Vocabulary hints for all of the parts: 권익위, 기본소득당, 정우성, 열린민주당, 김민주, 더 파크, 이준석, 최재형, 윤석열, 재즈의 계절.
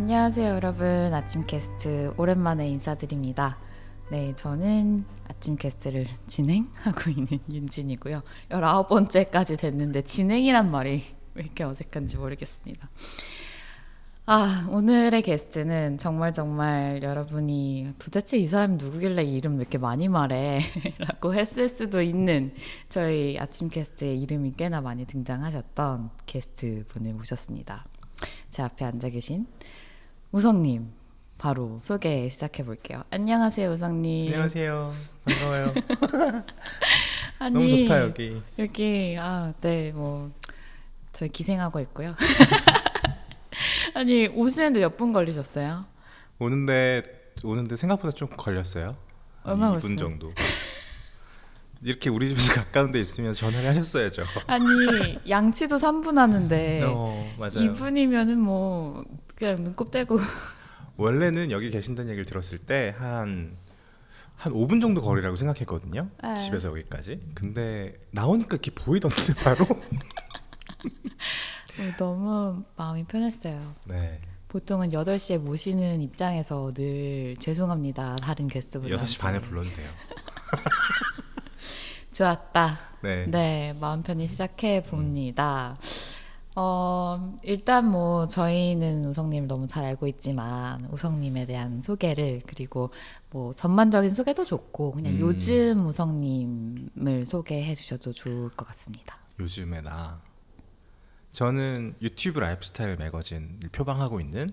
안녕하세요 여러분, 아침 게스트 오랜만에 인사드립니다. 네, 저는 아침 게스트를 진행하고 있는 윤진이고요. 19번째까지 됐는데 진행이란 말이 왜 이렇게 어색한지 모르겠습니다. 아, 오늘의 게스트는 정말 여러분이 도대체 이 사람이 누구길래 이 이름 왜 이렇게 많이 말해? 라고 했을 수도 있는 저희 아침 게스트의 이름이 꽤나 많이 등장하셨던 게스트 분을 모셨습니다. 제 앞에 앉아 계신 우성님, 바로 소개 시작해 볼게요. 안녕하세요, 우성님. 안녕하세요. 반가워요. 아니, 너무 좋다, 여기. 여기, 아, 네, 뭐, 저희 기생하고 있고요. 아니, 오시는데 몇 분 걸리셨어요? 오는데 생각보다 좀 걸렸어요. 얼마 걸렸어요? 2분 정도. 이렇게 우리 집에서 가까운 데 있으면 전화를 하셨어야죠. 아니, 양치도 3분 하는데 맞아요. 2분이면 뭐 그냥 눈곱 떼고. 원래는 여기 계신다는 얘기를 들었을 때 한 5분 정도 거리라고 생각했거든요. 에이. 집에서 여기까지. 근데 나오니까 이렇게 보이던데 바로. 너무 마음이 편했어요. 네. 보통은 8시에 모시는 입장에서 늘 죄송합니다. 다른 게스트분들. 6시 반에 불러도 돼요. 좋았다. 네. 네, 마음 편히 시작해 봅니다. 일단 뭐 저희는 우성님을 너무 잘 알고 있지만 우성님에 대한 소개를, 그리고 뭐 전반적인 소개도 좋고 그냥 요즘 우성님을 소개해 주셔도 좋을 것 같습니다. 요즘에 저는 유튜브 라이프스타일 매거진을 표방하고 있는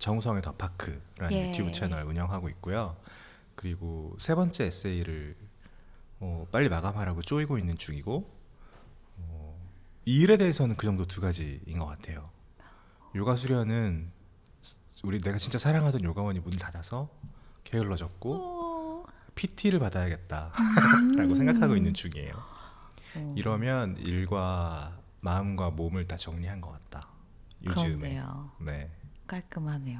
정우성의 더 파크라는 유튜브 채널 운영하고 있고요. 그리고 3번째 에세이를 빨리 마감하라고 쪼이고 있는 중이고, 이 일에 대해서는 그 정도 두 가지인 것 같아요. 요가 수련은 내가 진짜 사랑하던 요가원이 문을 닫아서 게을러졌고 PT를 받아야겠다 라고 생각하고 있는 중이에요. 이러면 일과 마음과 몸을 다 정리한 것 같다, 요즘에. 그렇네요. 네. 깔끔하네요.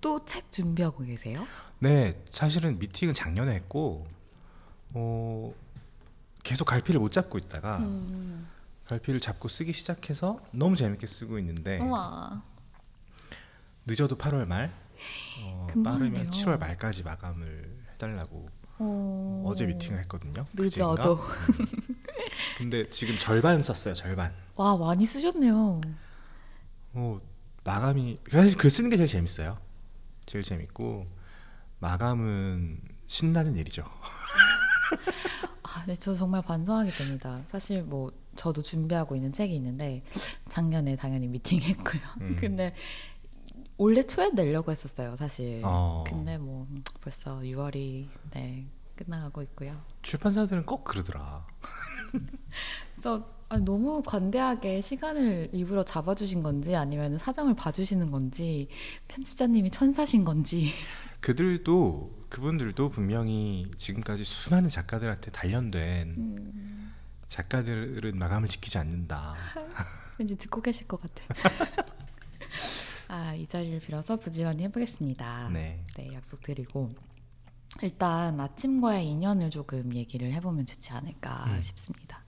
또 책 준비하고 계세요? 네, 사실은 미팅은 작년에 했고 계속 갈피를 못 잡고 있다가 갈피를 잡고 쓰기 시작해서 너무 재밌게 쓰고 있는데. 우와. 늦어도 8월 말, 빠르면 7월 말까지 마감을 해달라고 어제 미팅을 했거든요. 늦어도. 근데 지금 절반 썼어요, 절반. 와, 많이 쓰셨네요. 마감이 사실 글 쓰는 게 제일 재밌어요. 제일 재밌고 마감은 신나는 일이죠. 아, 네, 저 정말 반성하게 됩니다. 사실 뭐 저도 준비하고 있는 책이 있는데 작년에 당연히 미팅했고요. 근데 올해 초에 내려고 했었어요, 사실. 근데 뭐 벌써 6월이 끝나가고 있고요. 출판사들은 꼭 그러더라. 그래서 너무 관대하게 시간을 일부러 잡아주신 건지 아니면 사정을 봐주시는 건지 편집자님이 천사신 건지. 그분들도 분명히 지금까지 수많은 작가들한테 단련된 작가들은 마감을 지키지 않는다. 왠지 듣고 계실 것 같아. 아, 이 자리를 빌어서 부지런히 해보겠습니다. 네, 약속드리고 일단 아침과의 인연을 조금 얘기를 해보면 좋지 않을까 싶습니다.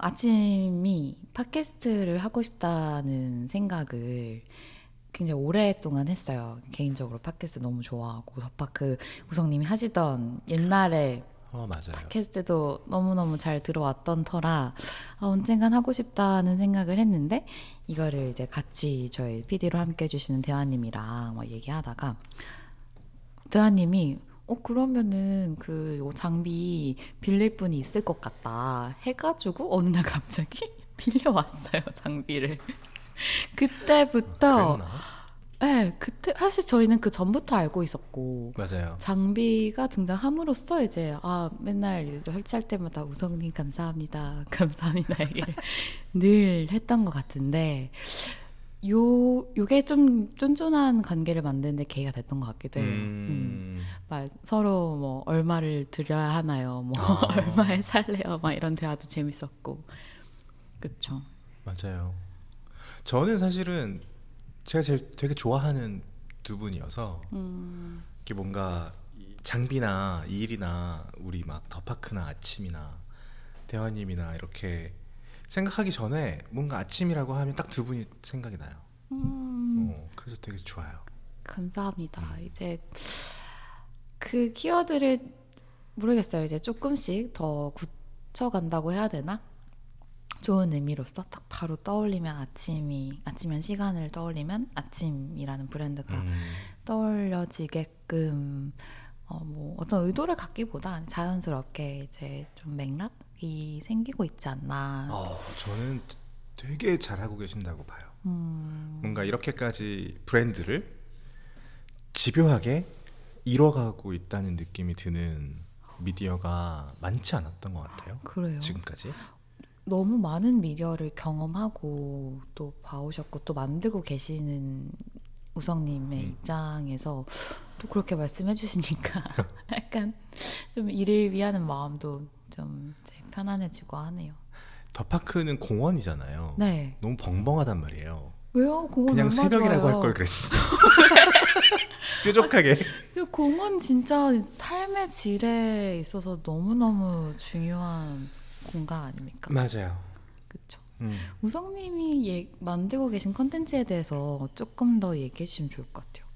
아침이 팟캐스트를 하고 싶다는 생각을 굉장히 오랫동안 했어요. 개인적으로 팟캐스트 너무 좋아하고, 더파크 우성님이 하시던 옛날에 맞아요. 팟캐스트도 너무너무 잘 들어왔던 터라 언젠간 하고 싶다는 생각을 했는데, 이거를 이제 같이 저희 PD로 함께 해주시는 대화님이랑 막 얘기하다가 대화님이 그러면은 그 장비 빌릴 분이 있을 것 같다 해가지고 어느 날 갑자기 빌려왔어요, 장비를. 그때부터 그때 사실 저희는 그 전부터 알고 있었고. 맞아요. 장비가 등장함으로써 이제 맨날 설치할 때마다 우성님 감사합니다 얘기를 늘 했던 것 같은데, 요게 좀 쫀쫀한 관계를 만드는데 계기가 됐던 것 같기도 해요. 막 서로 뭐 얼마를 드려야 하나요, 뭐 얼마에 살래요, 막 이런 대화도 재밌었고. 그쵸, 맞아요. 저는 사실은 제가 제일 되게 좋아하는 두 분이어서 이렇게 뭔가 장비나 이 일이나 우리 막 더파크나 아침이나 대화님이나 이렇게 생각하기 전에 뭔가 아침이라고 하면 딱 두 분이 생각이 나요. 그래서 되게 좋아요. 감사합니다. 이제 그 키워드를 모르겠어요. 이제 조금씩 더 굳혀간다고 해야 되나? 좋은 의미로서 딱 바로 떠올리면 아침이면 시간을 떠올리면 아침이라는 브랜드가 떠올려지게끔 뭐 어떤 의도를 갖기보다 자연스럽게 이제 좀 맥락이 생기고 있지 않나. 저는 되게 잘하고 계신다고 봐요. 뭔가 이렇게까지 브랜드를 집요하게 이뤄가고 있다는 느낌이 드는 미디어가 많지 않았던 것 같아요. 그래요? 지금까지? 너무 많은 미디어를 경험하고 또 봐오셨고 또 만들고 계시는 우성님의 입장에서 또 그렇게 말씀해 주시니까 약간 좀 일을 위하는 마음도 좀 편안해지고 하네요. 더 파크는 공원이잖아요. 네. 너무 벙벙하단 말이에요. 왜요? 공원 그냥 새벽이라고 할 걸 그랬어. 뾰족하게. 공원 진짜 삶의 질에 있어서 너무너무 중요한 공간 아닙니까? 맞아요. 그렇죠. 우성님이 만들고 계신 컨텐츠에 대해서 조금 더 얘기해 주시면 좋을 것 같아요.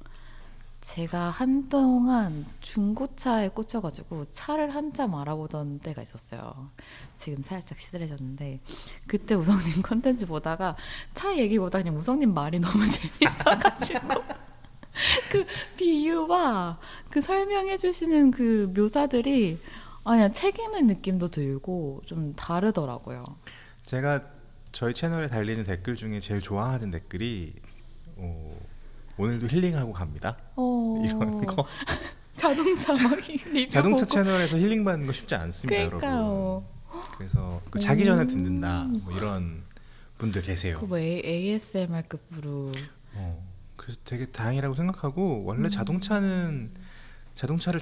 제가 한동안 중고차에 꽂혀가지고 차를 한참 알아보던 때가 있었어요. 지금 살짝 시들해졌는데 그때 우성님 컨텐츠 보다가 차 얘기보다 그냥 우성님 말이 너무 재밌어가지고 그 비유와 그 설명해주시는 그 묘사들이 그냥 책 읽는 느낌도 들고 좀 다르더라고요. 제가 저희 채널에 달리는 댓글 중에 제일 좋아하는 댓글이 오늘도 힐링하고 갑니다. 이런 거. 자동차 막 리뷰 자동차 보고. 채널에서 힐링받는 거 쉽지 않습니다. 그러니까요. 여러분. 그래서 그 자기 전에 듣는다 뭐 이런 분들 계세요. 그 뭐 ASMR급으로. 그래서 되게 다행이라고 생각하고 원래 자동차를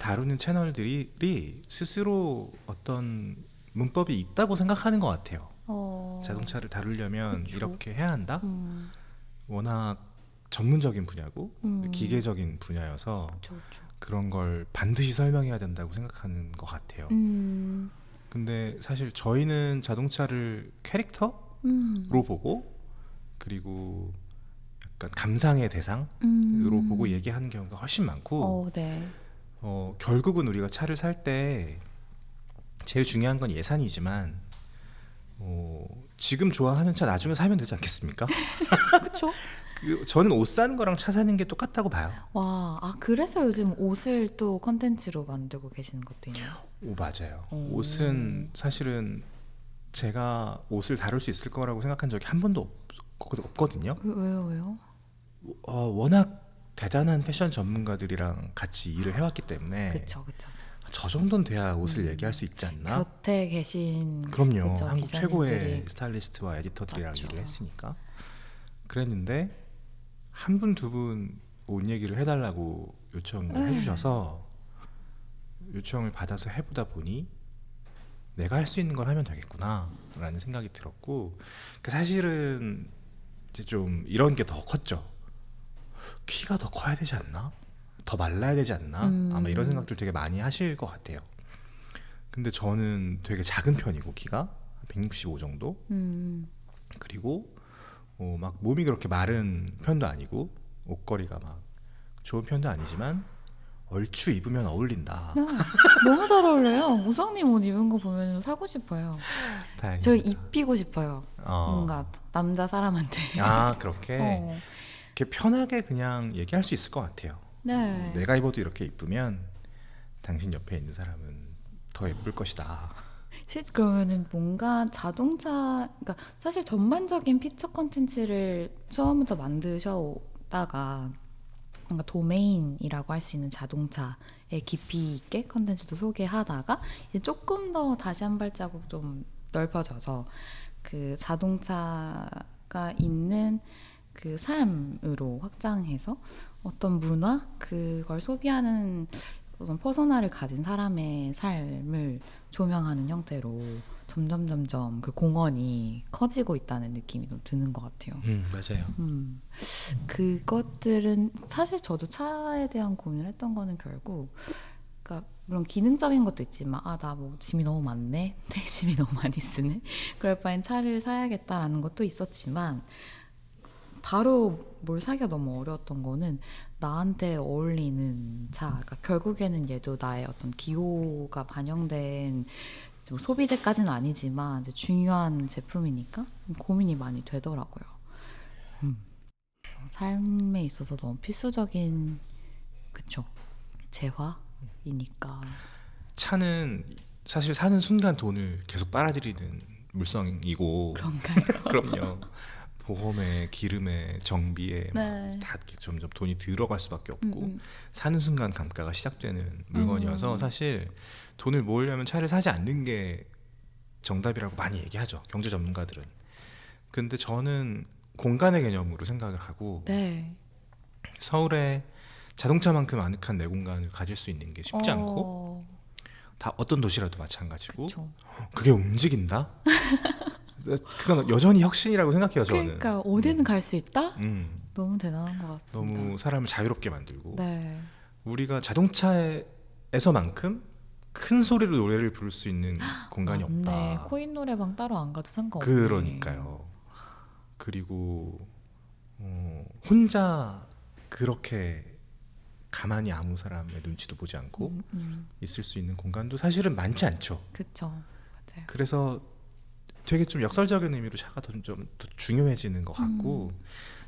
다루는 채널들이 스스로 어떤 문법이 있다고 생각하는 것 같아요. 자동차를 다루려면 그쵸? 이렇게 해야 한다. 워낙 전문적인 분야고 기계적인 분야여서 그쵸. 그런 걸 반드시 설명해야 된다고 생각하는 것 같아요. 근데 사실 저희는 자동차를 캐릭터로 보고 그리고 약간 감상의 대상으로 보고 얘기하는 경우가 훨씬 많고 네. 결국은 우리가 차를 살 때 제일 중요한 건 예산이지만 지금 좋아하는 차 나중에 사면 되지 않겠습니까? 그렇죠. 저는 옷 사는 거랑 차 사는 게 똑같다고 봐요. 와, 그래서 요즘 옷을 또 컨텐츠로 만들고 계시는 것도 있네요. 맞아요. 옷은 사실은 제가 옷을 다룰 수 있을 거라고 생각한 적이 한 번도 없거든요. 왜요? 워낙 대단한 패션 전문가들이랑 같이 일을 해왔기 때문에 그쵸. 저 정도는 돼야 옷을 얘기할 수 있지 않나? 곁에 계신 그럼요. 그쵸, 한국 최고의 스타일리스트와 에디터들이랑 맞죠. 일을 했으니까 그랬는데 한 분, 두 분 옷 얘기를 해달라고 요청을 해주셔서 요청을 받아서 해보다 보니 내가 할 수 있는 걸 하면 되겠구나 라는 생각이 들었고 사실은 이제 좀 이런 게 더 컸죠. 키가 더 커야 되지 않나? 더 말라야 되지 않나? 아마 이런 생각들 되게 많이 하실 것 같아요. 근데 저는 되게 작은 편이고 키가 165 정도 그리고 막 몸이 그렇게 마른 편도 아니고 옷걸이가 막 좋은 편도 아니지만 얼추 입으면 어울린다. 너무 잘 어울려요. 우성님 옷 입은 거 보면 사고 싶어요. 다행입니다. 저 입히고 싶어요. 뭔가 남자 사람한테. 그렇게? 이렇게 편하게 그냥 얘기할 수 있을 것 같아요. 네. 내가 입어도 이렇게 이쁘면 당신 옆에 있는 사람은 더 예쁠 것이다. 실제 그러면은 뭔가 자동차, 그러니까 사실 전반적인 피처 콘텐츠를 처음부터 만드셔오다가 뭔가 도메인이라고 할 수 있는 자동차에 깊이 있게 콘텐츠도 소개하다가 이제 조금 더 다시 한 발자국 좀 넓혀져서 그 자동차가 있는 그 삶으로 확장해서 어떤 문화, 그걸 소비하는 어떤 퍼소나를 가진 사람의 삶을 조명하는 형태로 점점 그 공원이 커지고 있다는 느낌이 좀 드는 것 같아요. 맞아요. 그것들은 사실 저도 차에 대한 고민을 했던 거는 결국 그러니까 물론 기능적인 것도 있지만 나 뭐 짐이 너무 많네, 택시비 너무 많이 쓰네, 그럴 바엔 차를 사야겠다라는 것도 있었지만 바로 뭘 사기가 너무 어려웠던 거는 나한테 어울리는 차. 그러니까 결국에는 얘도 나의 어떤 기호가 반영된 좀 소비재까지는 아니지만 이제 중요한 제품이니까 고민이 많이 되더라고요. 삶에 있어서 너무 필수적인 그쵸 재화이니까. 차는 사실 사는 순간 돈을 계속 빨아들이는 물성이고. 그런가요? 그럼요. 보험에, 기름에, 정비에 네. 다 점점 돈이 들어갈 수밖에 없고 사는 순간 감가가 시작되는 물건이어서 사실 돈을 모으려면 차를 사지 않는 게 정답이라고 많이 얘기하죠, 경제 전문가들은. 근데 저는 공간의 개념으로 생각을 하고 네. 서울에 자동차만큼 아늑한 내 공간을 가질 수 있는 게 쉽지 않고 다 어떤 도시라도 마찬가지고. 그쵸. 그게 움직인다? 그건 여전히 혁신이라고 생각해요. 저는. 그러니까 어디든 갈 수 있다? 너무 대단한 것 같습니다. 너무 사람을 자유롭게 만들고 네. 우리가 자동차에서만큼 큰 소리로 노래를 부를 수 있는 공간이 맞네. 없다. 코인 노래방 따로 안 가도 상관없네. 그러니까요. 그리고 혼자 그렇게 가만히 아무 사람의 눈치도 보지 않고 있을 수 있는 공간도 사실은 많지 않죠. 그렇죠. 맞아요. 그래서 되게 좀 역설적인 의미로 차가 점점 더 중요해지는 것 같고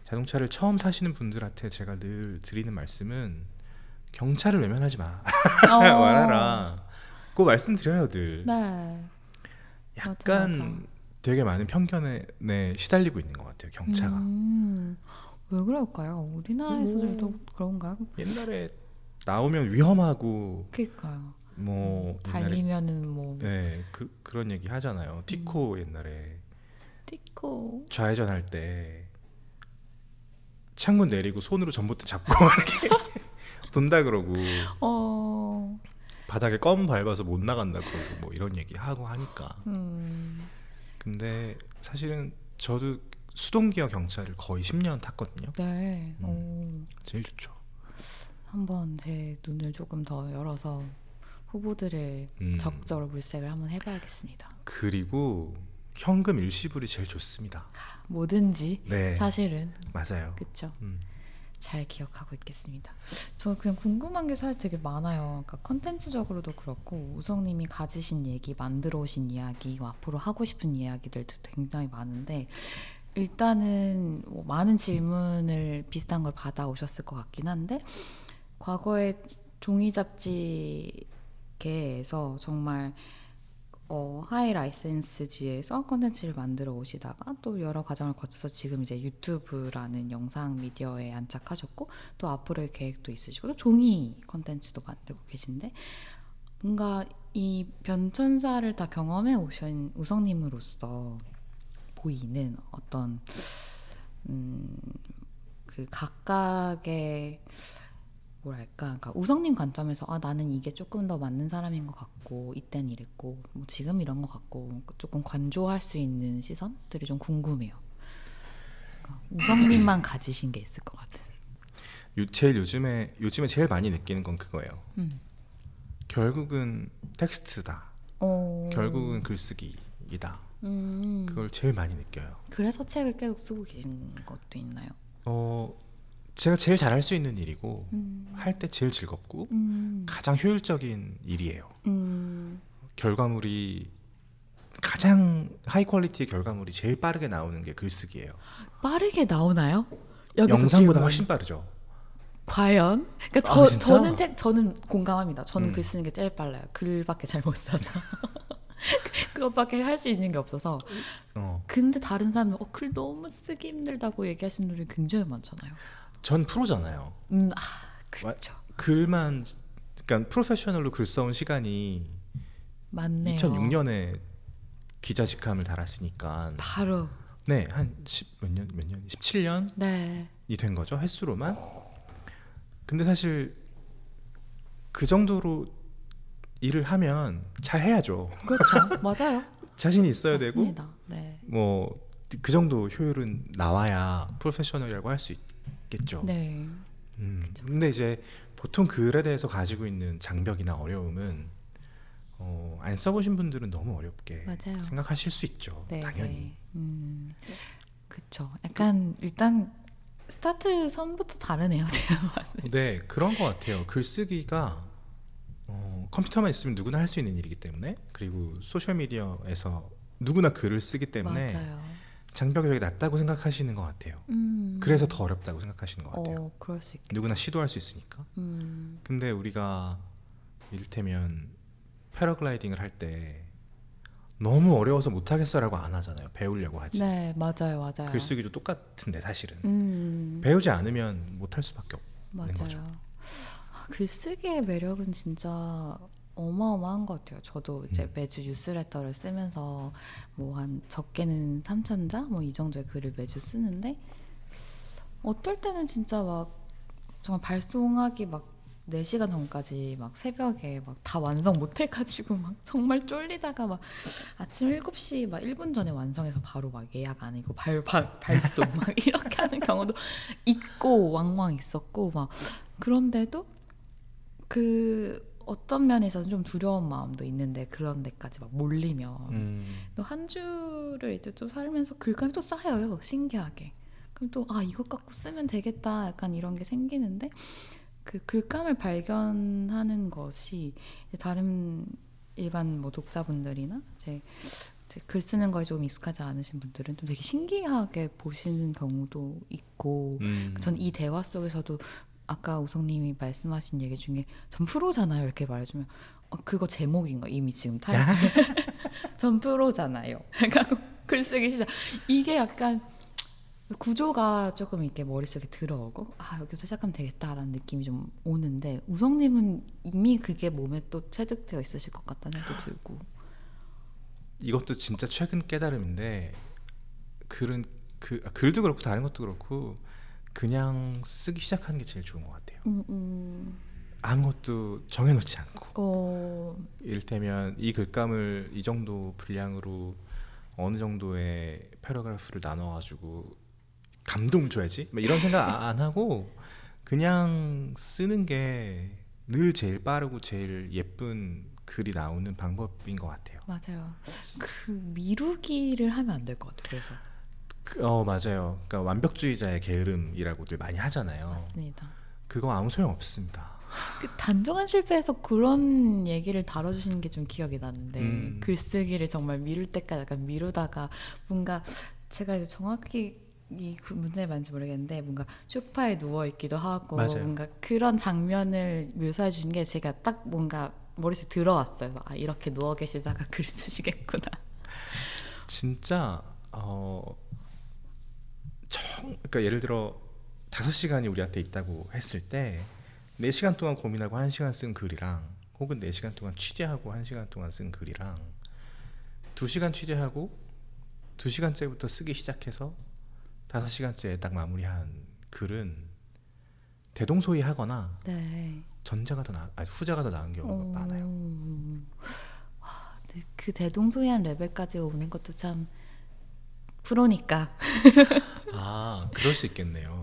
자동차를 처음 사시는 분들한테 제가 늘 드리는 말씀은 경차를 외면하지 마. 말아라. 꼭 말씀드려요 늘. 네. 약간 맞아. 되게 많은 편견에 시달리고 있는 것 같아요 경차가. 왜 그럴까요? 우리나라에서도 그런가요? 옛날에 나오면 위험하고. 그러니까요. 뭐 달리면은 뭐 네, 그런 얘기 하잖아요. 티코 옛날에 티코 좌회전 할 때 창문 내리고 손으로 전봇대 잡고 이렇게 돈다 그러고 바닥에 껌 밟아서 못 나간다 그러고 뭐 이런 얘기 하고 하니까. 근데 사실은 저도 수동기어 경차를 거의 10년 탔거든요. 네. 제일 좋죠. 한번 제 눈을 조금 더 열어서 후보들을 적극적으로 물색을 한번 해봐야겠습니다. 그리고 현금 일시불이 제일 좋습니다. 뭐든지 네. 사실은 맞아요. 그렇죠. 잘 기억하고 있겠습니다. 저 그냥 궁금한 게 사실 되게 많아요. 그러니까 컨텐츠적으로도 그렇고 우성님이 가지신 얘기, 만들어 오신 이야기, 앞으로 하고 싶은 이야기들도 굉장히 많은데 일단은 뭐 많은 질문을 비슷한 걸 받아오셨을 것 같긴 한데 과거에 종이 잡지계에서 정말 하이 라이센스지에서 콘텐츠를 만들어 오시다가 또 여러 과정을 거쳐서 지금 이제 유튜브라는 영상 미디어에 안착하셨고 또 앞으로의 계획도 있으시고 또 종이 콘텐츠도 만들고 계신데 뭔가 이 변천사를 다 경험해 오신 우성님으로서 보이는 어떤 그 각각의 뭐랄까 그러니까 우성님 관점에서 아 나는 이게 조금 더 맞는 사람인 것 같고 이때는 이랬고 뭐 지금 이런 것 같고 조금 관조할 수 있는 시선들이 좀 궁금해요. 그러니까 우성님만 가지신 게 있을 것 같은. 제일 요즘에 제일 많이 느끼는 건 그거예요. 결국은 텍스트다. 결국은 글쓰기이다. 그걸 제일 많이 느껴요. 그래서 책을 계속 쓰고 계신 것도 있나요? 제가 제일 잘할 수 있는 일이고 할 때 제일 즐겁고 가장 효율적인 일이에요. 결과물이 가장 하이 퀄리티의 결과물이 제일 빠르게 나오는 게 글쓰기예요. 빠르게 나오나요? 영상보다 질문. 훨씬 빠르죠. 과연? 그러니까 저는 공감합니다. 저는 글 쓰는 게 제일 빨라요. 글밖에 잘 못 써서. 그것밖에 할 수 있는 게 없어서. 근데 다른 사람은 글 너무 쓰기 힘들다고 얘기하시는 분들이 굉장히 많잖아요. 전 프로잖아요. 그렇죠. 글만 그러니까 프로페셔널로 글 써온 시간이 맞네요. 2006년에 기자 직함을 달았으니까 바로 네, 한 10몇 년 17년이 네. 된 거죠. 횟수로만. 근데 사실 그 정도로 일을 하면 잘 해야죠. 그렇죠, 맞아요. 자신이 있어야 맞습니다. 되고, 네. 뭐 그 정도 효율은 나와야 프로페셔널이라고 할 수 있겠죠. 네. 근데 이제 보통 글에 대해서 가지고 있는 장벽이나 어려움은 안 써보신 분들은 너무 어렵게 맞아요. 생각하실 수 있죠. 네. 당연히. 그렇죠. 약간 일단 스타트 선부터 다르네요, 제가 봤을 때. 네, 그런 것 같아요. 글쓰기가 컴퓨터만 있으면 누구나 할 수 있는 일이기 때문에, 그리고 소셜미디어에서 누구나 글을 쓰기 때문에 맞아요. 장벽이 낮다고 생각하시는 것 같아요. 그래서 더 어렵다고 생각하시는 것 같아요. 그럴 수 있겠다. 누구나 시도할 수 있으니까. 근데 우리가 이를테면 패러글라이딩을 할 때 너무 어려워서 못하겠어라고 안 하잖아요. 배우려고 하지. 네, 맞아요, 맞아요. 글쓰기도 똑같은데 사실은 배우지 않으면 못할 수밖에 없는 맞아요. 거죠. 아, 글쓰기의 매력은 진짜 어마어마한 것 같아요. 저도 이제 매주 뉴스레터를 쓰면서 뭐 한 적게는 3,000자 뭐 이 정도의 글을 매주 쓰는데, 어떨 때는 진짜 막 정말 발송하기 막 4시간 전까지 막 새벽에 막 다 완성 못해가지고 막 정말 쫄리다가 막 아침 7시 막 1분 전에 완성해서 바로 막 예약 아니고 발송 막 이렇게 하는 경우도 있고 왕왕 있었고 막. 그런데도 그 어떤 면에서는 좀 두려운 마음도 있는데, 그런 데까지 막 몰리면 또 한 주를 이제 좀 살면서 글감이 또 쌓여요, 신기하게. 그럼 또 아, 이것 갖고 쓰면 되겠다 약간 이런 게 생기는데, 그 글감을 발견하는 것이 다른 일반 뭐 독자분들이나 제 글 쓰는 거에 좀 익숙하지 않으신 분들은 좀 되게 신기하게 보시는 경우도 있고, 전 이 대화 속에서도 아까 우성님이 말씀하신 얘기 중에 전 프로잖아요 이렇게 말해주면 그거 제목인가 이미 지금 타이틀 전 프로잖아요 글쓰기 시작. 이게 약간 구조가 조금 이렇게 머릿속에 들어오고 아 여기부터 시작하면 되겠다라는 느낌이 좀 오는데, 우성님은 이미 그게 몸에 또 체득되어 있으실 것 같다는 생각도 들고. 이것도 진짜 최근 깨달음인데, 글도 그렇고 다른 것도 그렇고 그냥 쓰기 시작하는 게 제일 좋은 것 같아요. 아무것도 정해놓지 않고 이를테면 이 글감을 이 정도 분량으로 어느 정도의 패러그래프를 나눠가지고 감동 줘야지 막 이런 생각 안 하고 그냥 쓰는 게 늘 제일 빠르고 제일 예쁜 글이 나오는 방법인 것 같아요. 맞아요. 그 미루기를 하면 안 될 것 같아요. 그래서 맞아요. 그러니까 완벽주의자의 게으름이라고들 많이 하잖아요. 맞습니다. 그거 아무 소용 없습니다. 그 단정한 실패에서 그런 얘기를 다뤄주시는 게 좀 기억이 나는데, 글쓰기를 정말 미룰 때까지 약간 미루다가 뭔가 제가 이제 정확히 이 문제가 맞는지 모르겠는데 뭔가 소파에 누워있기도 하고 맞아요. 뭔가 그런 장면을 묘사해 주신 게 제가 딱 뭔가 머릿속에 들어왔어요. 그래서 아, 이렇게 누워 계시다가 글 쓰시겠구나. 진짜 그러니까 예를 들어 5시간이 우리한테 있다고 했을 때 4시간 동안 고민하고 1시간 쓴 글이랑, 혹은 4시간 동안 취재하고 1시간 동안 쓴 글이랑, 2시간 취재하고 2시간째부터 쓰기 시작해서 5시간째에 딱 마무리한 글은 대동소이하거나 네. 후자가 더 나은 경우가 많아요. 와, 그 대동소이한 레벨까지 오는 것도 참 프로니까. 아, 그럴 수 있겠네요.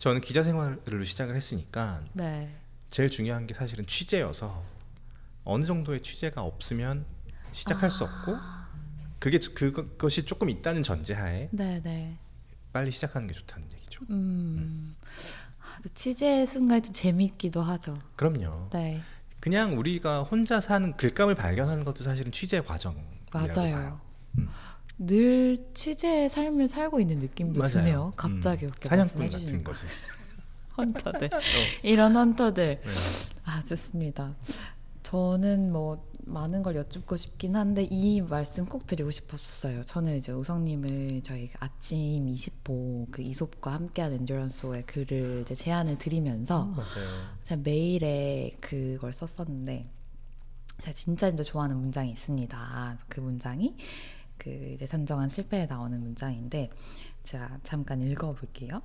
저는 기자 생활을 시작을 했으니까 네. 제일 중요한 게 사실은 취재여서 어느 정도의 취재가 없으면 시작할 수 없고, 그것이 조금 있다는 전제하에 네네. 빨리 시작하는 게 좋다는 얘기죠. 취재의 순간이 또 재밌기도 하죠. 그럼요. 네. 그냥 우리가 혼자 사는 글감을 발견하는 것도 사실은 취재 과정이라고 맞아요. 봐요. 늘 취재의 삶을 살고 있는 느낌도 맞아요. 드네요. 갑자기 이렇게 말씀해 주시는 거지. 헌터들 이런 헌터들 네. 아, 좋습니다. 저는 뭐 많은 걸 여쭙고 싶긴 한데 이 말씀 꼭 드리고 싶었어요. 저는 이제 우성님을 저희 아침 20호 그 이솝과 함께한 엔듀런스호의 글을 이제 제안을 드리면서 제가 메일에 그걸 썼었는데, 제가 진짜 좋아하는 문장이 있습니다. 그 문장이 그 이제 단정한 실패에 나오는 문장인데, 제가 잠깐 읽어볼게요.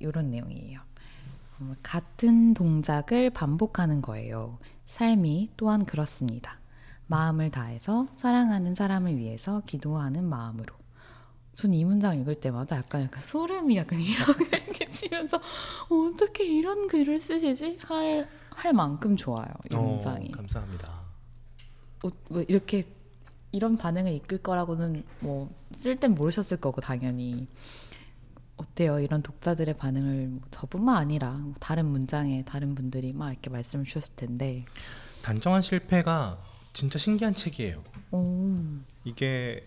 요런 내용이에요. 같은 동작을 반복하는 거예요. 삶이 또한 그렇습니다. 마음을 다해서 사랑하는 사람을 위해서 기도하는 마음으로. 전 이 문장 읽을 때마다 약간 소름이 약간 이렇게 치면서 어떻게 이런 글을 쓰시지? 할 만큼 좋아요, 이 문장이. 감사합니다. 뭐 이렇게 이런 반응을 이끌 거라고는 뭐 쓸 땐 모르셨을 거고 당연히 어때요? 이런 독자들의 반응을 저뿐만 아니라 다른 문장에 다른 분들이 막 이렇게 말씀을 주셨을 텐데. 단정한 실패가 진짜 신기한 책이에요. 이게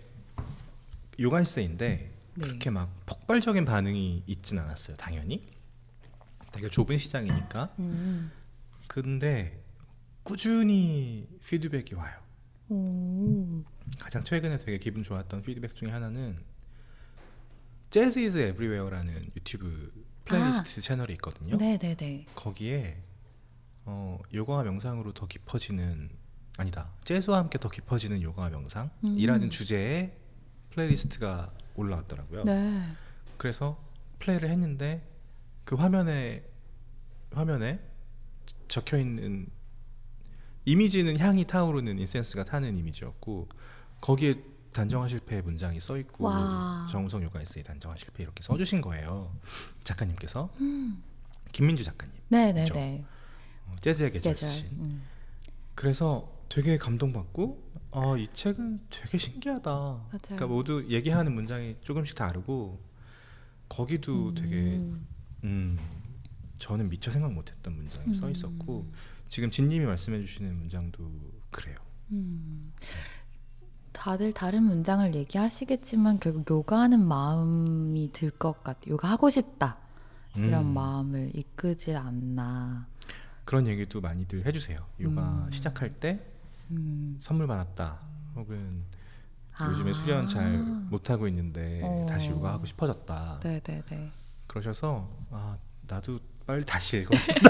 요가에세이인데 네. 그렇게 막 폭발적인 반응이 있진 않았어요. 당연히 되게 좁은 시장이니까. 근데 꾸준히 피드백이 와요. 가장 최근에 되게 기분 좋았던 피드백 중에 하나는 재즈 이즈 에브리웨어라는 유튜브 플레이리스트 채널이 있거든요. 네네네. 거기에 요가와 명상으로 더 깊어지는 아니다. 재즈와 함께 더 깊어지는 요가와 명상이라는 주제의 플레이리스트가 올라왔더라고요. 네. 그래서 플레이를 했는데 그 화면에 적혀있는 이미지는 향이 타오르는 인센스가 타는 이미지였고 거기에 단정한 실패의 문장이 써있고 정우성 요가 에세이 단정한 실패 이렇게 써주신 거예요. 작가님께서 김민주 작가님 네네네 네. 재즈의 계절 쓰신 그래서 되게 감동받고 이 책은 되게 신기하다. 맞아요. 그러니까 모두 얘기하는 문장이 조금씩 다르고 거기도 되게 저는 미처 생각 못했던 문장이 써있었고 지금 진님이 말씀해주시는 문장도 그래요. 다들 다른 문장을 얘기하시겠지만 결국 요가하는 마음이 들 것 같아요. 요가하고 싶다 이런 마음을 이끄지 않나. 그런 얘기도 많이들 해주세요. 요가 시작할 때 선물 받았다 혹은 요즘에 수련 잘 못하고 있는데 다시 요가하고 싶어졌다. 네네네. 그러셔서 나도 빨리 다시 읽어야겠다.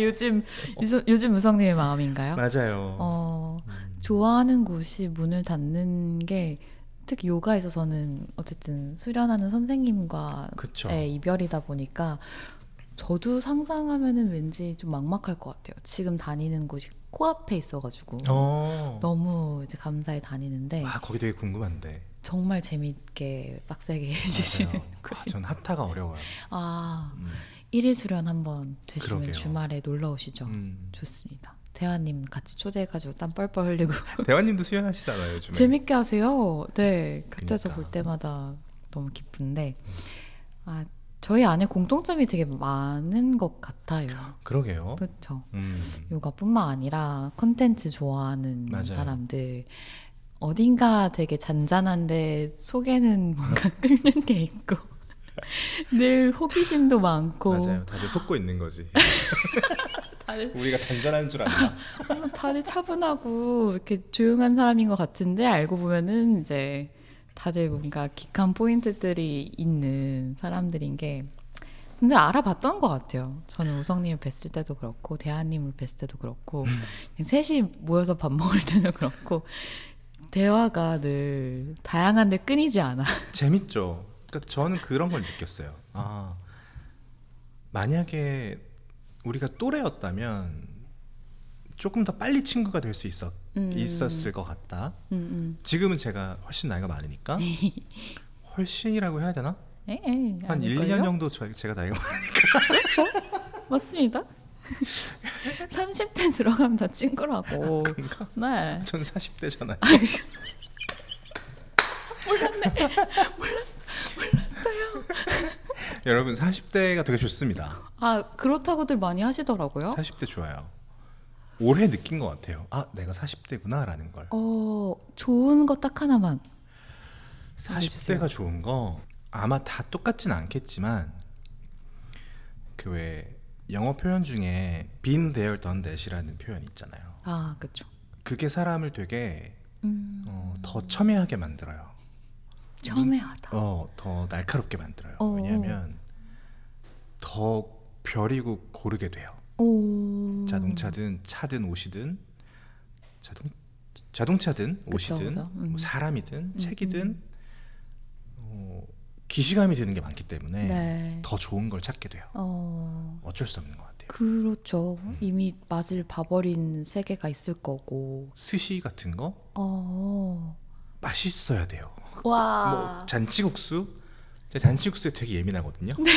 요즘 우성님의 마음인가요? 맞아요. 좋아하는 곳이 문을 닫는 게 특히 요가에서 저는 어쨌든 수련하는 선생님과의 그쵸. 이별이다 보니까 저도 상상하면은 왠지 좀 막막할 것 같아요. 지금 다니는 곳이 코앞에 있어가지고 너무 이제 감사히 다니는데 거기 되게 궁금한데 정말 재밌게 빡세게 해주시는 곳이 전 하타가 어려워요. 1일 수련 한번 되시면 그러게요. 주말에 놀러 오시죠. 좋습니다. 대화님 같이 초대해가지고 땀 뻘뻘 흘리고 대화님도 수련하시잖아요 요즘에. 재밌게 하세요. 네, 곁에서 그러니까. 볼 때마다 너무 기쁜데 저희 안에 공통점이 되게 많은 것 같아요. 그러게요. 그렇죠. 요가뿐만 아니라 콘텐츠 좋아하는 맞아요. 사람들 어딘가 되게 잔잔한데 속에는 뭔가 끓는 게 있고 늘 호기심도 많고 맞아요. 다들 속고 있는 거지. 다들 우리가 잔잔한 줄 아나. 다들 차분하고 이렇게 조용한 사람인 것 같은데 알고 보면은 이제 다들 뭔가 기칸 포인트들이 있는 사람들인 게 진짜 알아봤던 것 같아요. 저는 우성님을 뵀을 때도 그렇고 대하님을 뵀을 때도 그렇고 셋이 모여서 밥 먹을 때도 그렇고 대화가 늘 다양한데 끊이지 않아. 재밌죠. 그러니까 저는 그런 걸 느꼈어요. 만약에 우리가 또래였다면 조금 더 빨리 친구가 될 수 있었을 것 같다. 지금은 제가 훨씬 나이가 많으니까 훨씬이라고 해야 되나? 한 1, 2년 정도 제가 나이가 많으니까 그렇죠? 맞습니다. 30대 들어가면 다 친구라고. 그런가? 네. 전 40대잖아요. 몰랐네. 몰랐어요. 여러분 40대가 되게 좋습니다. 그렇다고들 많이 하시더라고요. 40대 좋아요. 올해 느낀 것 같아요. 내가 40대구나 라는 걸. 좋은 거 딱 하나만 40대가 좋은 거 아마 다 똑같진 않겠지만 그 외에 영어 표현 중에 been there done that이라는 표현이 있잖아요. 그렇죠. 그게 사람을 되게 더 첨예하게 만들어요. 첨예하다. 더 날카롭게 만들어요. 왜냐하면 더 벼리고 고르게 돼요. 자동차든 차든 옷이든 자동차든 그쵸, 옷이든 그쵸? 뭐 사람이든 책이든 기시감이 드는 게 많기 때문에 네. 더 좋은 걸 찾게 돼요. 어쩔 수 없는 것 같아요. 그렇죠. 이미 맛을 봐버린 세계가 있을 거고 스시 같은 거 맛있어야 돼요. 와. 뭐 잔치국수 제가 잔치국수에 되게 예민하거든요. 네.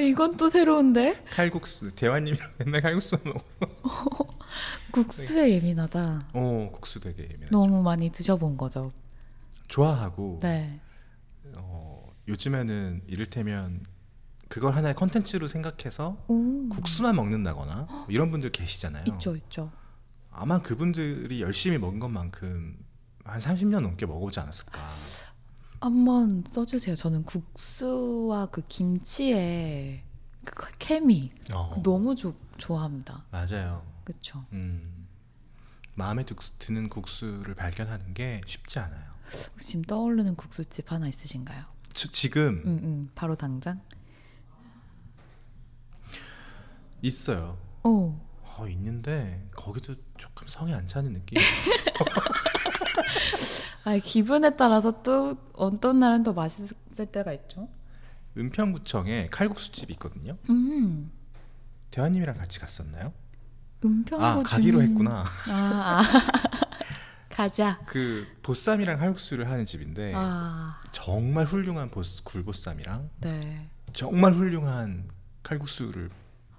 이건 또 새로운데? 칼국수. 대화님이랑 맨날 칼국수만 먹어. 국수에 예민하다. 국수 되게 예민하죠. 너무 많이 드셔본 거죠? 좋아하고 네. 요즘에는 이를테면 그걸 하나의 컨텐츠로 생각해서 국수만 먹는다거나 뭐 이런 분들 계시잖아요. 있죠, 있죠. 아마 그분들이 열심히 먹은 것만큼 한 30년 넘게 먹어오지 않았을까. 한번 써주세요. 저는 국수와 그 김치의 그 케미 너무 좋아합니다. 맞아요. 그렇죠. 마음에 드는 국수를 발견하는 게 쉽지 않아요. 혹시 지금 떠오르는 국수집 하나 있으신가요? 지금? 바로 당장? 있어요. 있는데 거기도 조금 성에 안 차는 느낌이 있어. 아니, 기분에 따라서 또 어떤 날은 더 맛있을 때가 있죠. 은평구청에 칼국수집이 있거든요. 대화님이랑 같이 갔었나요? 은평구 아, 가기로 했구나. 가자. 그 보쌈이랑 칼국수를 하는 집인데 정말 훌륭한 굴보쌈이랑 정말 훌륭한 칼국수를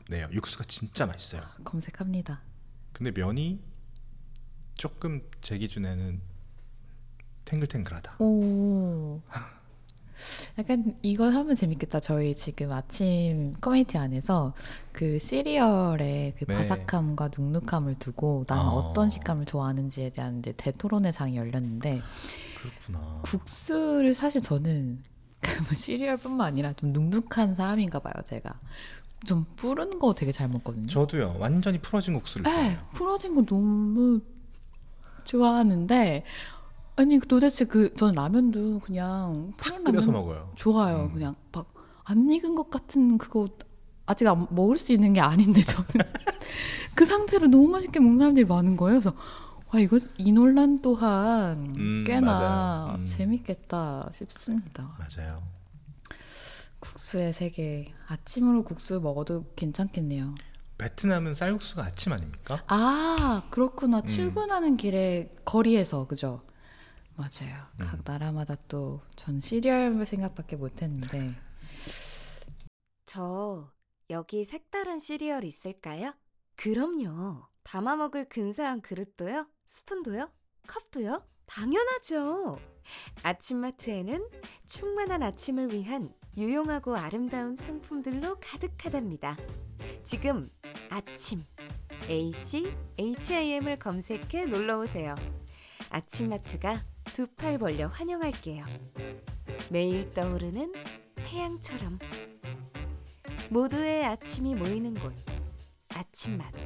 내요. 육수가 진짜 맛있어요. 검색합니다. 근데 면이 조금 제 기준에는 탱글탱글하다. 오. 약간 이거 하면 재밌겠다. 저희 지금 아침 커뮤니티 안에서 그 시리얼의 그 바삭함과 눅눅함을 두고 나는 어떤 식감을 좋아하는지에 대한 이제 대토론의 장이 열렸는데. 그렇구나. 국수를 사실 저는 시리얼뿐만 아니라 좀 눅눅한 사람인가 봐요. 제가 좀 뿌른 거 되게 잘 먹거든요. 저도요. 완전히 풀어진 국수를 좋아해요. 풀어진 거 너무 좋아하는데 아니 도대체 그 저는 라면도 그냥 팍 끓여서 먹어요. 좋아요. 그냥 막 안 익은 것 같은 그거 아직 안 먹을 수 있는 게 아닌데 저는 그 상태로 너무 맛있게 먹는 사람들이 많은 거예요. 그래서 와 이거 이 논란 또한 꽤나 재밌겠다 싶습니다. 맞아요. 국수의 세계. 아침으로 국수 먹어도 괜찮겠네요. 베트남은 쌀국수가 아침 아닙니까? 아 그렇구나. 출근하는 길에 거리에서 그죠? 맞아요. 각 나라마다 또 전 시리얼 생각밖에 못했는데. 저 여기 색다른 시리얼 있을까요? 그럼요. 담아 먹을 근사한 그릇도요. 스푼도요. 컵도요. 당연하죠. 아침마트에는 충만한 아침을 위한 유용하고 아름다운 상품들로 가득하답니다. 지금 아침 ACHIM을 검색해 놀러오세요. 아침마트가 두 팔 벌려 환영할게요. 매일 떠오르는 태양처럼 모두의 아침이 모이는 곳 아침마트.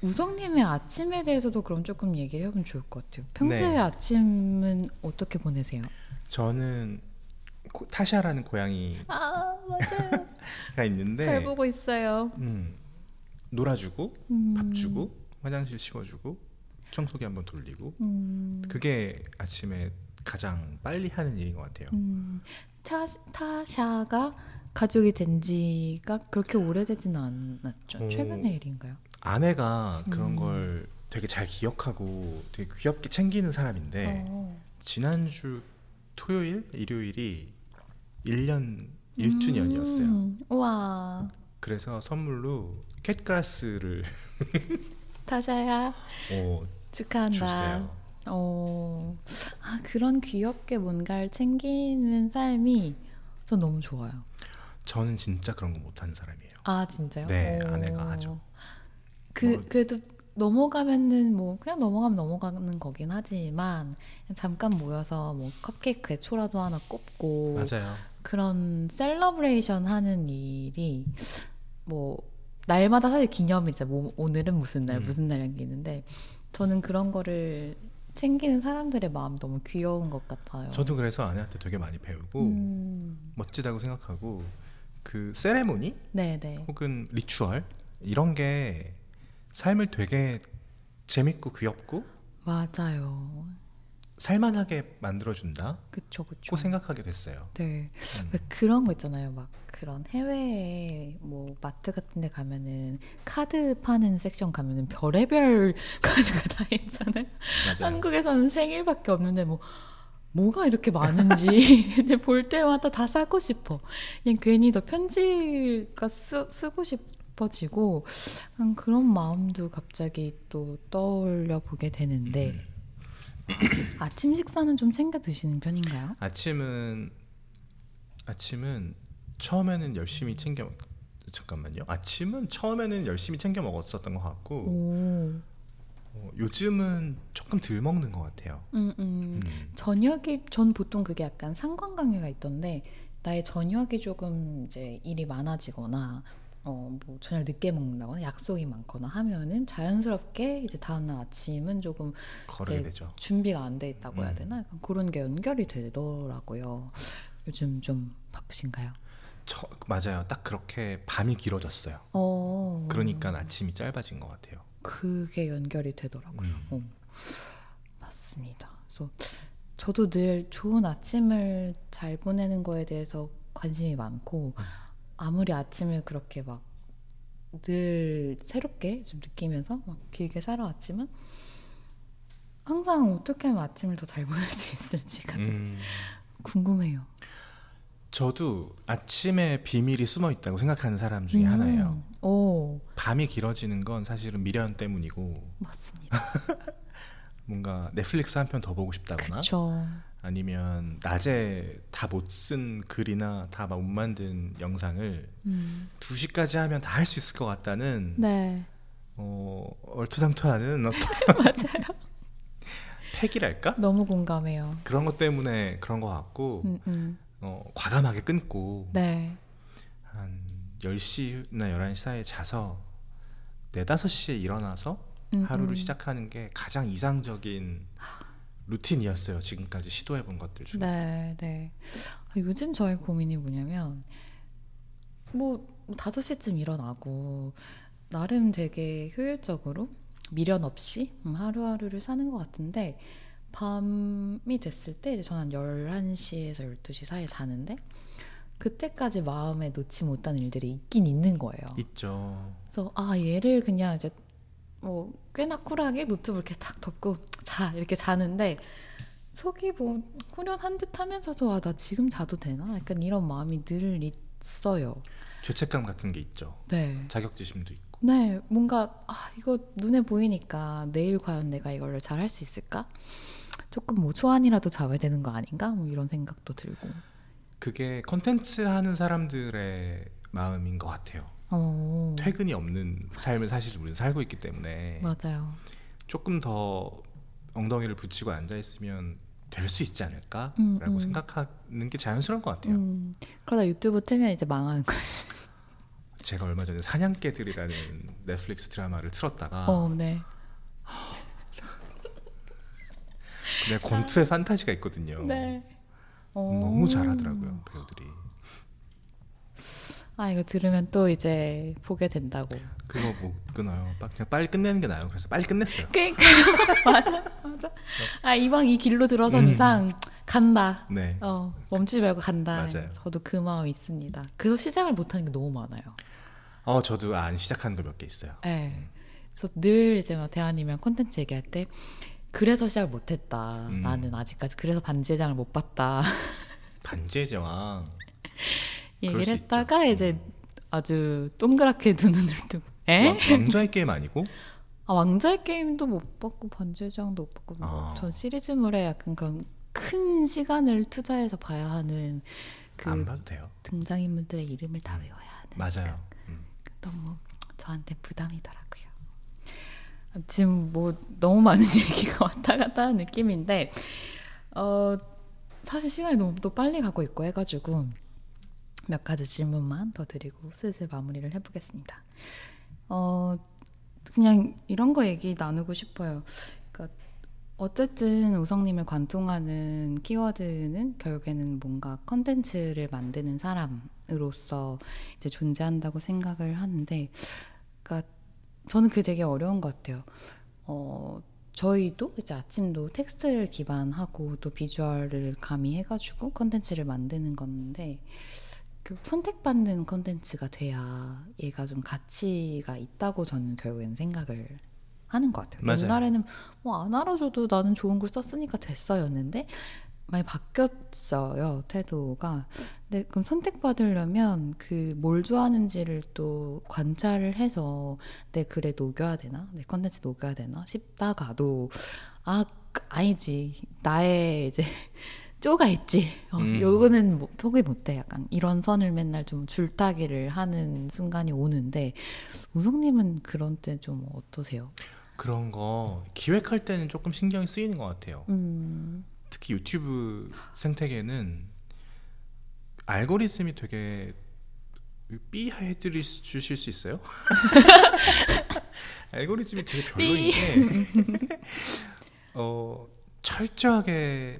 우성님의 아침에 대해서도 그럼 조금 얘기를 해보면 좋을 것 같아요. 평소에 아침은 어떻게 보내세요? 저는 타샤라는 고양이가 있는데 잘 보고 있어요. 놀아주고 밥 주고 화장실 씌워주고 청소기 한번 돌리고 그게 아침에 가장 빨리 하는 일인 것 같아요. 타샤가 가족이 된 지가 그렇게 오래되지는 않았죠. 최근의 일인가요? 아내가 그런 걸 되게 잘 기억하고 되게 귀엽게 챙기는 사람인데 지난주 토요일, 일요일이 1년 1주년이었어요. 우와. 그래서 선물로 캣그라스를 타샤야 축하한다. 주세요. 아, 그런 귀엽게 뭔가를 챙기는 삶이 전 너무 좋아요. 저는 진짜 그런 거 못하는 사람이에요. 아 진짜요? 네, 아내가 하죠. 그래도 넘어가면은 뭐 그냥 넘어가는 거긴 하지만 잠깐 모여서 뭐 컵케이크에 초라도 하나 꼽고 맞아요. 그런 셀러브레이션 하는 일이 뭐 날마다 사실 기념이 있어요. 뭐 오늘은 무슨 날 무슨 날 이런 게 있는데 저는 그런 거를 챙기는 사람들의 마음 너무 귀여운 것 같아요. 저도 그래서 아내한테 되게 많이 배우고 멋지다고 생각하고 그 세레모니 혹은 리추얼 이런 게 삶을 되게 재밌고 귀엽고 맞아요. 살만하게 만들어준다. 그쵸. 꼭 생각하게 됐어요. 네. 그런 거 있잖아요. 막 그런 해외 뭐 마트 같은 데 가면은 카드 파는 섹션 가면은 별의별 카드가 다 있잖아요. 맞아요. 한국에서는 생일밖에 없는데 뭐가 이렇게 많은지 근데 볼 때마다 다 사고 싶어. 그냥 괜히 더 편지가 쓰고 싶어지고 그런 마음도 갑자기 또 떠올려 보게 되는데 아침 식사는 좀 챙겨 드시는 편인가요? 아침은 처음에는 열심히 챙겨 먹었었던 것 같고 요즘은 조금 덜 먹는 것 같아요. 저녁이 전 보통 그게 약간 상관관계가 있던데 나의 저녁이 조금 이제 일이 많아지거나 뭐 저녁 늦게 먹는다거나 약속이 많거나 하면은 자연스럽게 이제 다음날 아침은 조금 거르게 되죠. 준비가 안 돼 있다고 해야 되나? 약간 그런 게 연결이 되더라고요. 요즘 좀 바쁘신가요? 맞아요. 딱 그렇게 밤이 길어졌어요. 그러니까 아침이 짧아진 것 같아요. 그게 연결이 되더라고요. 맞습니다. 그래서 저도 늘 좋은 아침을 잘 보내는 거에 대해서 관심이 많고 아무리 아침을 그렇게 막 늘 새롭게 좀 느끼면서 막 길게 살아왔지만 항상 어떻게 하면 아침을 더 잘 보낼 수 있을지가 좀 궁금해요. 저도 아침에 비밀이 숨어 있다고 생각하는 사람 중에 하나예요. 밤이 길어지는 건 사실은 미련 때문이고 맞습니다. 뭔가 넷플릭스 한 편 더 보고 싶다거나 그쵸. 아니면 낮에 다 못 쓴 글이나 다 못 만든 영상을 2시까지 하면 다 할 수 있을 것 같다는 네. 얼토당토하는 어떤 맞아요. 패기랄까? 너무 공감해요. 그런 것 때문에 그런 것 같고 과감하게 끊고 네. 한 10시나 11시 사이에 자서 4, 5시에 일어나서 하루를 시작하는 게 가장 이상적인 루틴이었어요. 지금까지 시도해본 것들 중에. 네, 네. 요즘 저의 고민이 뭐냐면 뭐 5시쯤 일어나고 나름 되게 효율적으로 미련 없이 하루하루를 사는 것 같은데 밤이 됐을 때 이제 저는 11시에서 12시 사이에 자는데 그때까지 마음에 놓지 못한 일들이 있긴 있는 거예요. 있죠. 그래서 아 얘를 그냥 이제 뭐 꽤나 쿨하게 노트북 이렇게 탁 덮고 자 이렇게 자는데 속이 뭐 후련한 듯 하면서도 아 나 지금 자도 되나? 약간 이런 마음이 늘 있어요. 죄책감 같은 게 있죠. 네. 자격지심도 있고. 네, 뭔가 이거 눈에 보이니까 내일 과연 내가 이걸 잘 할 수 있을까? 조금 뭐 초안이라도 잡아야 되는 거 아닌가? 뭐 이런 생각도 들고. 그게 콘텐츠 하는 사람들의 마음인 것 같아요. 퇴근이 없는 삶을 사실 우리는 살고 있기 때문에 맞아요. 조금 더 엉덩이를 붙이고 앉아있으면 될 수 있지 않을까? 라고 생각하는 게 자연스러운 것 같아요. 그러다 유튜브 틀면 이제 망하는 거지. 제가 얼마 전에 사냥개들이라는 넷플릭스 드라마를 틀었다가 네. 근데 권투의 판타지가 있거든요. 네. 너무 잘하더라고요 배우들이. 아 이거 들으면 또 이제 보게 된다고. 그거 못 끊어요. 그냥 빨리 끝내는 게 나아요. 그래서 빨리 끝냈어요. 그러니까 맞아. 아 이왕 이 길로 들어선 이상 간다. 네. 멈추지 말고 간다. 맞아요. 저도 그 마음 있습니다. 그래서 시작을 못하는 게 너무 많아요. 저도 안 시작하는 거 몇 개 있어요. 네. 그래서 늘 이제 막 대한이면 콘텐츠 얘기할 때 그래서 시작을 못했다. 나는 아직까지 그래서 반지의 장을 못 봤다. 반지의 제왕. 얘기를 했다가 이제 아주 동그랗게 두 눈을 뜨고 왕좌의 게임 아니고? 왕좌의 게임도 못 봤고 반지의 제왕도 못 봤고 전 시리즈물에 약간 그런 큰 시간을 투자해서 봐야 하는 그 안 봐도 돼요. 등장인물들의 이름을 다 외워야 하는 맞아요. 너무 저한테 부담이더라고요. 지금 뭐 너무 많은 얘기가 왔다 갔다 하는 느낌인데 사실 시간이 너무 또 빨리 가고 있고 해가지고 몇 가지 질문만 더 드리고 슬슬 마무리를 해보겠습니다. 그냥 이런 거 얘기 나누고 싶어요. 그러니까 어쨌든 우성님을 관통하는 키워드는 결국에는 뭔가 컨텐츠를 만드는 사람으로서 이제 존재한다고 생각을 하는데, 그러니까 저는 그게 되게 어려운 것 같아요. 저희도 이제 아침도 텍스트를 기반하고 또 비주얼을 가미해가지고 컨텐츠를 만드는 건데, 선택받는 컨텐츠가 돼야 얘가 좀 가치가 있다고 저는 결국엔 생각을 하는 것 같아요. 맞아요. 옛날에는 뭐 안 알아줘도 나는 좋은 걸 썼으니까 됐어였는데 많이 바뀌었어요, 태도가. 근데 그럼 선택받으려면 그 뭘 좋아하는지를 또 관찰을 해서 내 글에 녹여야 되나? 내 컨텐츠 녹여야 되나? 싶다가도 아니지 나의 이제 쪼가 있지 요거는 뭐 포기 못해 약간 이런 선을 맨날 좀 줄타기를 하는 순간이 오는데 우성님은 그런 때 좀 어떠세요? 그런 거 기획할 때는 조금 신경이 쓰이는 것 같아요. 특히 유튜브 생태계는 알고리즘이 되게 삐해 주실 수 있어요? 알고리즘이 되게 별로인 게 철저하게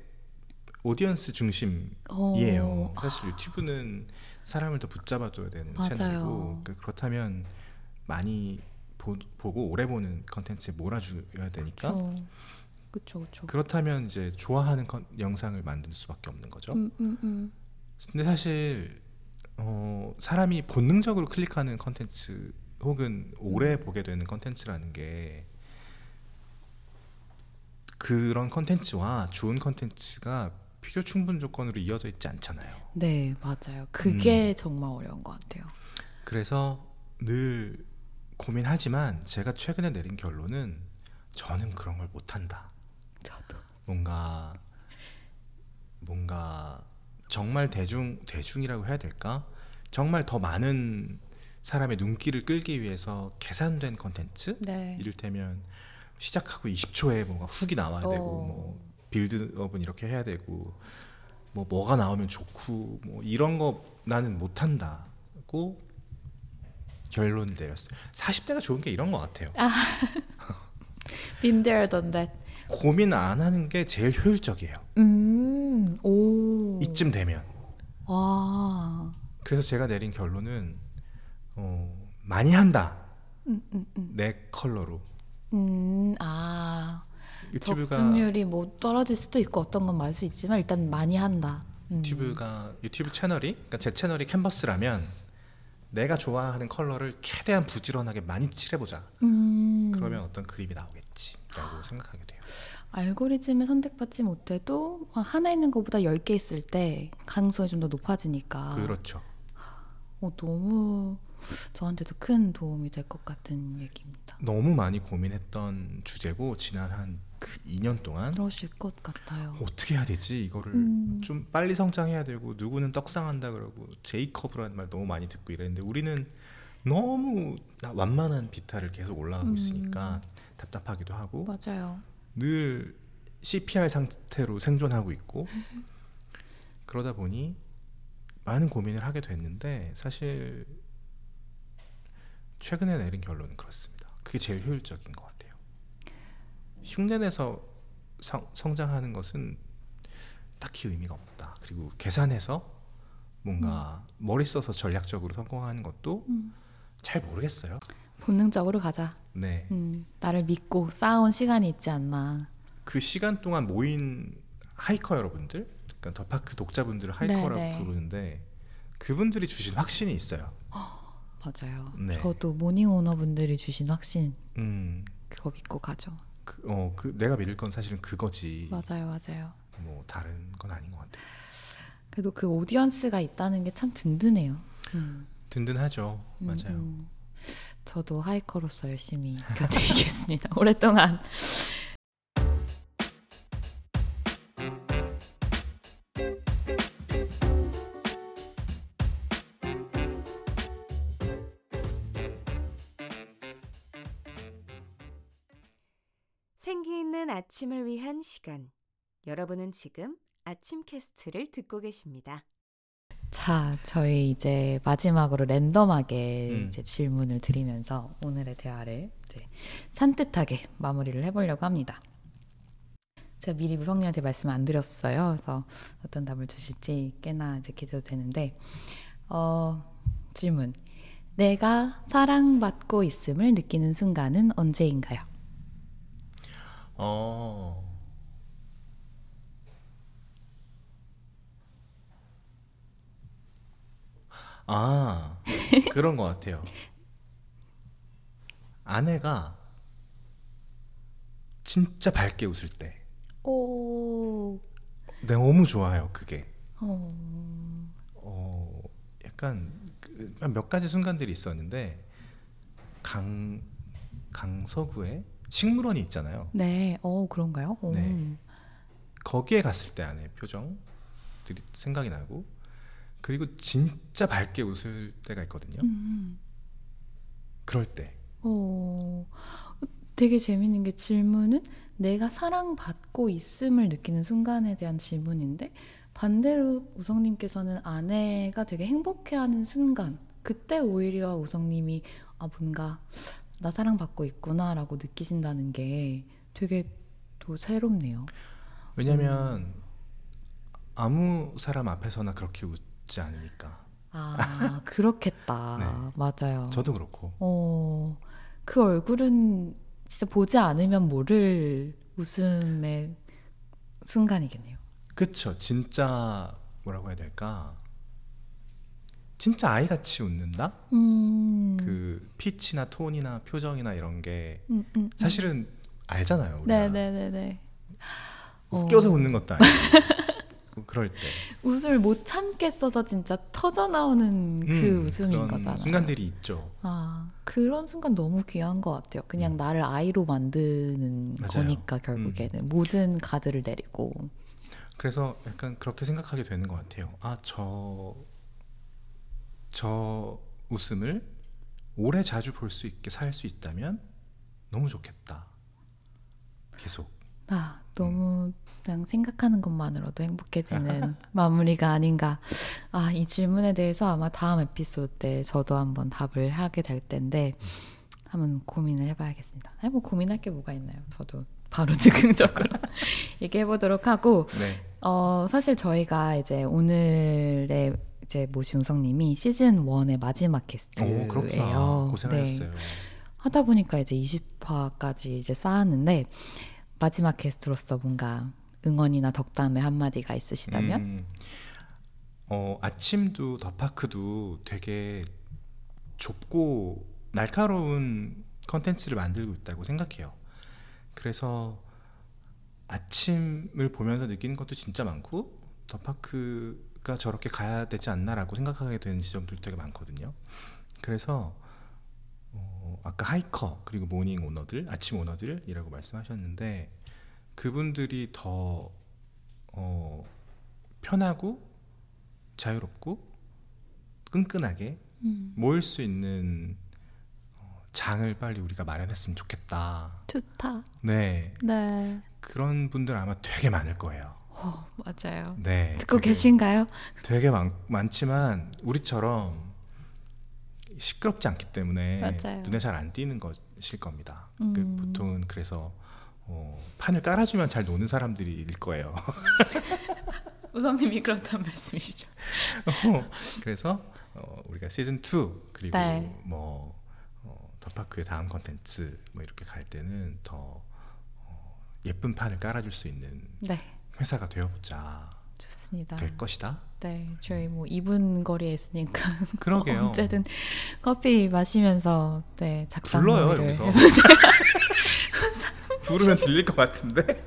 오디언스 중심이에요. 사실 유튜브는 사람을 더 붙잡아줘야 되는 맞아요. 채널이고 그렇다면 많이 보고 오래 보는 컨텐츠에 몰아줘야 되니까 그쵸. 그렇다면 이제 좋아하는 영상을 만들 수밖에 없는 거죠. 근데 사실 사람이 본능적으로 클릭하는 컨텐츠 혹은 오래 보게 되는 컨텐츠라는 게 그런 컨텐츠와 좋은 컨텐츠가 필요 충분 조건으로 이어져 있지 않잖아요. 네, 맞아요. 그게 정말 어려운 것 같아요. 그래서 늘 고민하지만 제가 최근에 내린 결론은 저는 그런 걸 못한다. 저도. 뭔가 정말 대중이라고 해야 될까? 정말 더 많은 사람의 눈길을 끌기 위해서 계산된 컨텐츠? 네. 이를테면 시작하고 20초에 뭔가 훅이 나와야 되고 뭐 빌드업은 이렇게 해야 되고 뭐가 나오면 좋고 뭐 이런 거 나는 못한다고 결론을 내렸어요. 40대가 좋은 게 이런 것 같아요. Been there, done that. 고민 안 하는 게 제일 효율적이에요. 오. 이쯤 되면. 와. 그래서 제가 내린 결론은 많이 한다. 내 컬러로. 유튜브가 적중률이 뭐 떨어질 수도 있고 어떤 건 말 수 있지만 일단 많이 한다. 유튜브 채널이 그러니까 제 채널이 캔버스라면 내가 좋아하는 컬러를 최대한 부지런하게 많이 칠해보자. 그러면 어떤 그림이 나오겠지라고 생각하게 돼요. 알고리즘에 선택받지 못해도 하나 있는 것보다 10개 있을 때 가능성이 좀 더 높아지니까. 그렇죠. 너무 저한테도 큰 도움이 될 것 같은 얘기입니다. 너무 많이 고민했던 주제고 지난 한 2년 동안 그러실 것 같아요. 어떻게 해야 되지? 이거를 좀 빨리 성장해야 되고 누구는 떡상한다 그러고 제이컵이라는 말 너무 많이 듣고 이랬는데 우리는 너무 완만한 비타를 계속 올라가고 있으니까 답답하기도 하고 맞아요. 늘 CPR 상태로 생존하고 있고 그러다 보니 많은 고민을 하게 됐는데 사실 최근에 내린 결론은 그렇습니다. 그게 제일 효율적인 것 같아요. 흉내내서 성장하는 것은 딱히 의미가 없다. 그리고 계산해서 뭔가 머리 써서 전략적으로 성공하는 것도 잘 모르겠어요. 본능적으로 가자. 네. 나를 믿고 쌓아온 시간이 있지 않나. 그 시간 동안 모인 하이커 여러분들, 그러니까 더 파크 독자분들을 하이커라고 부르는데 그분들이 주신 확신이 있어요. 맞아요. 네. 저도 모닝 오너분들이 주신 확신 그거 믿고 가죠. 내가 믿을 건 사실은 그거지. 맞아요. 뭐 다른 건 아닌 것 같아요. 그래도 그 오디언스가 있다는 게 참 든든해요. 든든하죠. 맞아요. 저도 하이커로서 열심히 곁에 있겠습니다. 오랫동안. 생기 있는 아침을 위한 시간. 여러분은 지금 아침 캐스트를 듣고 계십니다. 자, 저희 이제 마지막으로 랜덤하게 이제 질문을 드리면서 오늘의 대화를 이제 산뜻하게 마무리를 해보려고 합니다. 제가 미리 우성님한테 말씀 안 드렸어요. 그래서 어떤 답을 주실지 꽤나 이제 기대도 되는데 질문. 내가 사랑받고 있음을 느끼는 순간은 언제인가요? 그런 것 같아요. 아내가 진짜 밝게 웃을 때. 너무 좋아요, 그게. 약간 몇 가지 순간들이 있었는데 강서구에 식물원이 있잖아요. 네, 그런가요? 네. 거기에 갔을 때 안에 표정들이 생각이 나고, 그리고 진짜 밝게 웃을 때가 있거든요. 그럴 때. 되게 재밌는 게 질문은 내가 사랑받고 있음을 느끼는 순간에 대한 질문인데, 반대로 우성님께서는 아내가 되게 행복해하는 순간, 그때 오히려 우성님이 아 뭔가 나 사랑받고 있구나 라고 느끼신다는 게 되게 또 새롭네요. 왜냐면 아무 사람 앞에서나 그렇게 웃지 않으니까. 아 그렇겠다. 네. 맞아요. 저도 그렇고. 그 얼굴은 진짜 보지 않으면 모를 웃음의 순간이겠네요. 그쵸. 진짜 뭐라고 해야 될까, 진짜 아이같이 웃는다? 그 피치나 톤이나 표정이나 이런 게 사실은 알잖아요, 우리가. 네네네네. 웃겨서 웃는 것도 아니고 그럴 때 웃음을 못 참겠어서 진짜 터져나오는 그 웃음인 그런 거잖아요. 순간들이 있죠. 아, 그런 순간 너무 귀한 것 같아요. 그냥 나를 아이로 만드는 맞아요. 거니까 결국에는 모든 가드를 내리고. 그래서 약간 그렇게 생각하게 되는 것 같아요. 아, 저 웃음을 오래 자주 볼 수 있게 살 수 있다면 너무 좋겠다. 계속. 아, 너무 그냥 생각하는 것만으로도 행복해지는 마무리가 아닌가. 아, 이 질문에 대해서 아마 다음 에피소드 때 저도 한번 답을 하게 될 텐데 한번 고민을 해봐야겠습니다. 뭐 고민할 게 뭐가 있나요? 저도 바로 즉흥적으로 얘기해보도록 하고. 네. 사실 저희가 이제 오늘의 이제 모신 우성님이 시즌 1의 마지막 게스트예요. 그렇구나. 고생하셨어요. 네. 하다 보니까 이제 20화까지 이제 쌓았는데 마지막 게스트로서 뭔가 응원이나 덕담의 한마디가 있으시다면? 아침도 더 파크도 되게 좁고 날카로운 컨텐츠를 만들고 있다고 생각해요. 그래서 아침을 보면서 느끼는 것도 진짜 많고 더 파크 가 저렇게 가야 되지 않나라고 생각하게 되는 지점들도 되게 많거든요. 그래서 아까 하이커 그리고 모닝 오너들, 아침 오너들이라고 말씀하셨는데 그분들이 더 편하고 자유롭고 끈끈하게 모일 수 있는 장을 빨리 우리가 마련했으면 좋겠다. 좋다. 네. 네. 그런 분들 아마 되게 많을 거예요. 맞아요. 네, 듣고 계신가요? 되게 많지만 우리처럼 시끄럽지 않기 때문에 맞아요. 눈에 잘 안 띄는 것일 겁니다. 보통은 그래서 판을 깔아주면 잘 노는 사람들이 일 거예요. 우성님이 그렇다는 말씀이시죠? 그래서 우리가 시즌 2 그리고 네. 더 파크의 다음 콘텐츠 이렇게 갈 때는 더 예쁜 판을 깔아줄 수 있는 네. 회사가 되어보자. 좋습니다. 될 것이다. 네, 저희 2분 거리에 있으니까 그러게요. 언제든 커피 마시면서 네 작사 불러요 여기서. 부르면 들릴 것 같은데.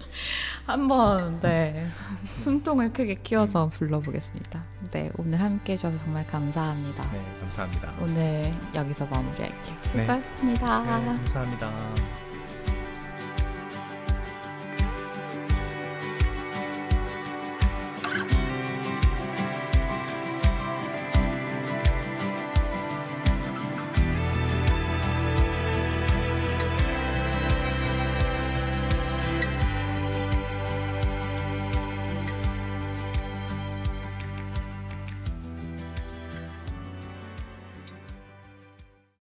한번 네 숨통을 크게 키워서 불러보겠습니다. 네, 오늘 함께 해주셔서 정말 감사합니다. 네, 감사합니다. 오늘 여기서 마무리할게요. 수고하셨습니다. 네, 감사합니다.